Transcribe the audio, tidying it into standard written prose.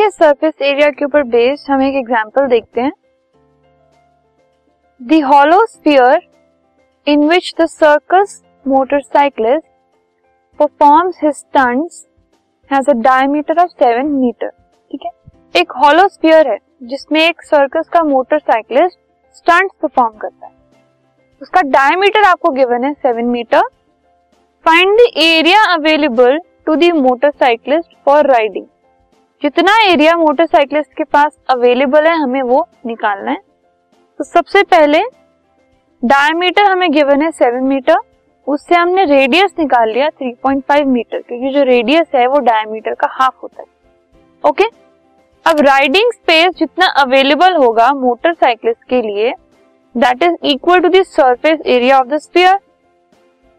के surface area के ऊपर बेस्ड हम एक एग्जांपल देखते हैं। The hollow sphere in which the circus motorcyclist performs his stunts has a diameter of 7 meter। ठीक है, एक hollow sphere है जिसमें एक सर्कस का मोटरसाइकिलिस्ट स्टंट परफॉर्म करता है, उसका डायमीटर आपको गिवन है 7 metre. Find the area available to the motorcyclist for riding. जितना एरिया मोटरसाइकिलिस्ट के पास अवेलेबल है हमें वो निकालना है। तो सबसे पहले डायमीटर हमें गिवन है 7 मीटर, उससे हमने रेडियस निकाल लिया 3.5 मीटर, क्योंकि जो रेडियस है वो डायमीटर का हाफ होता है। ओके अब राइडिंग स्पेस जितना अवेलेबल होगा मोटरसाइकिलिस्ट के लिए that is equal to the surface area of the sphere.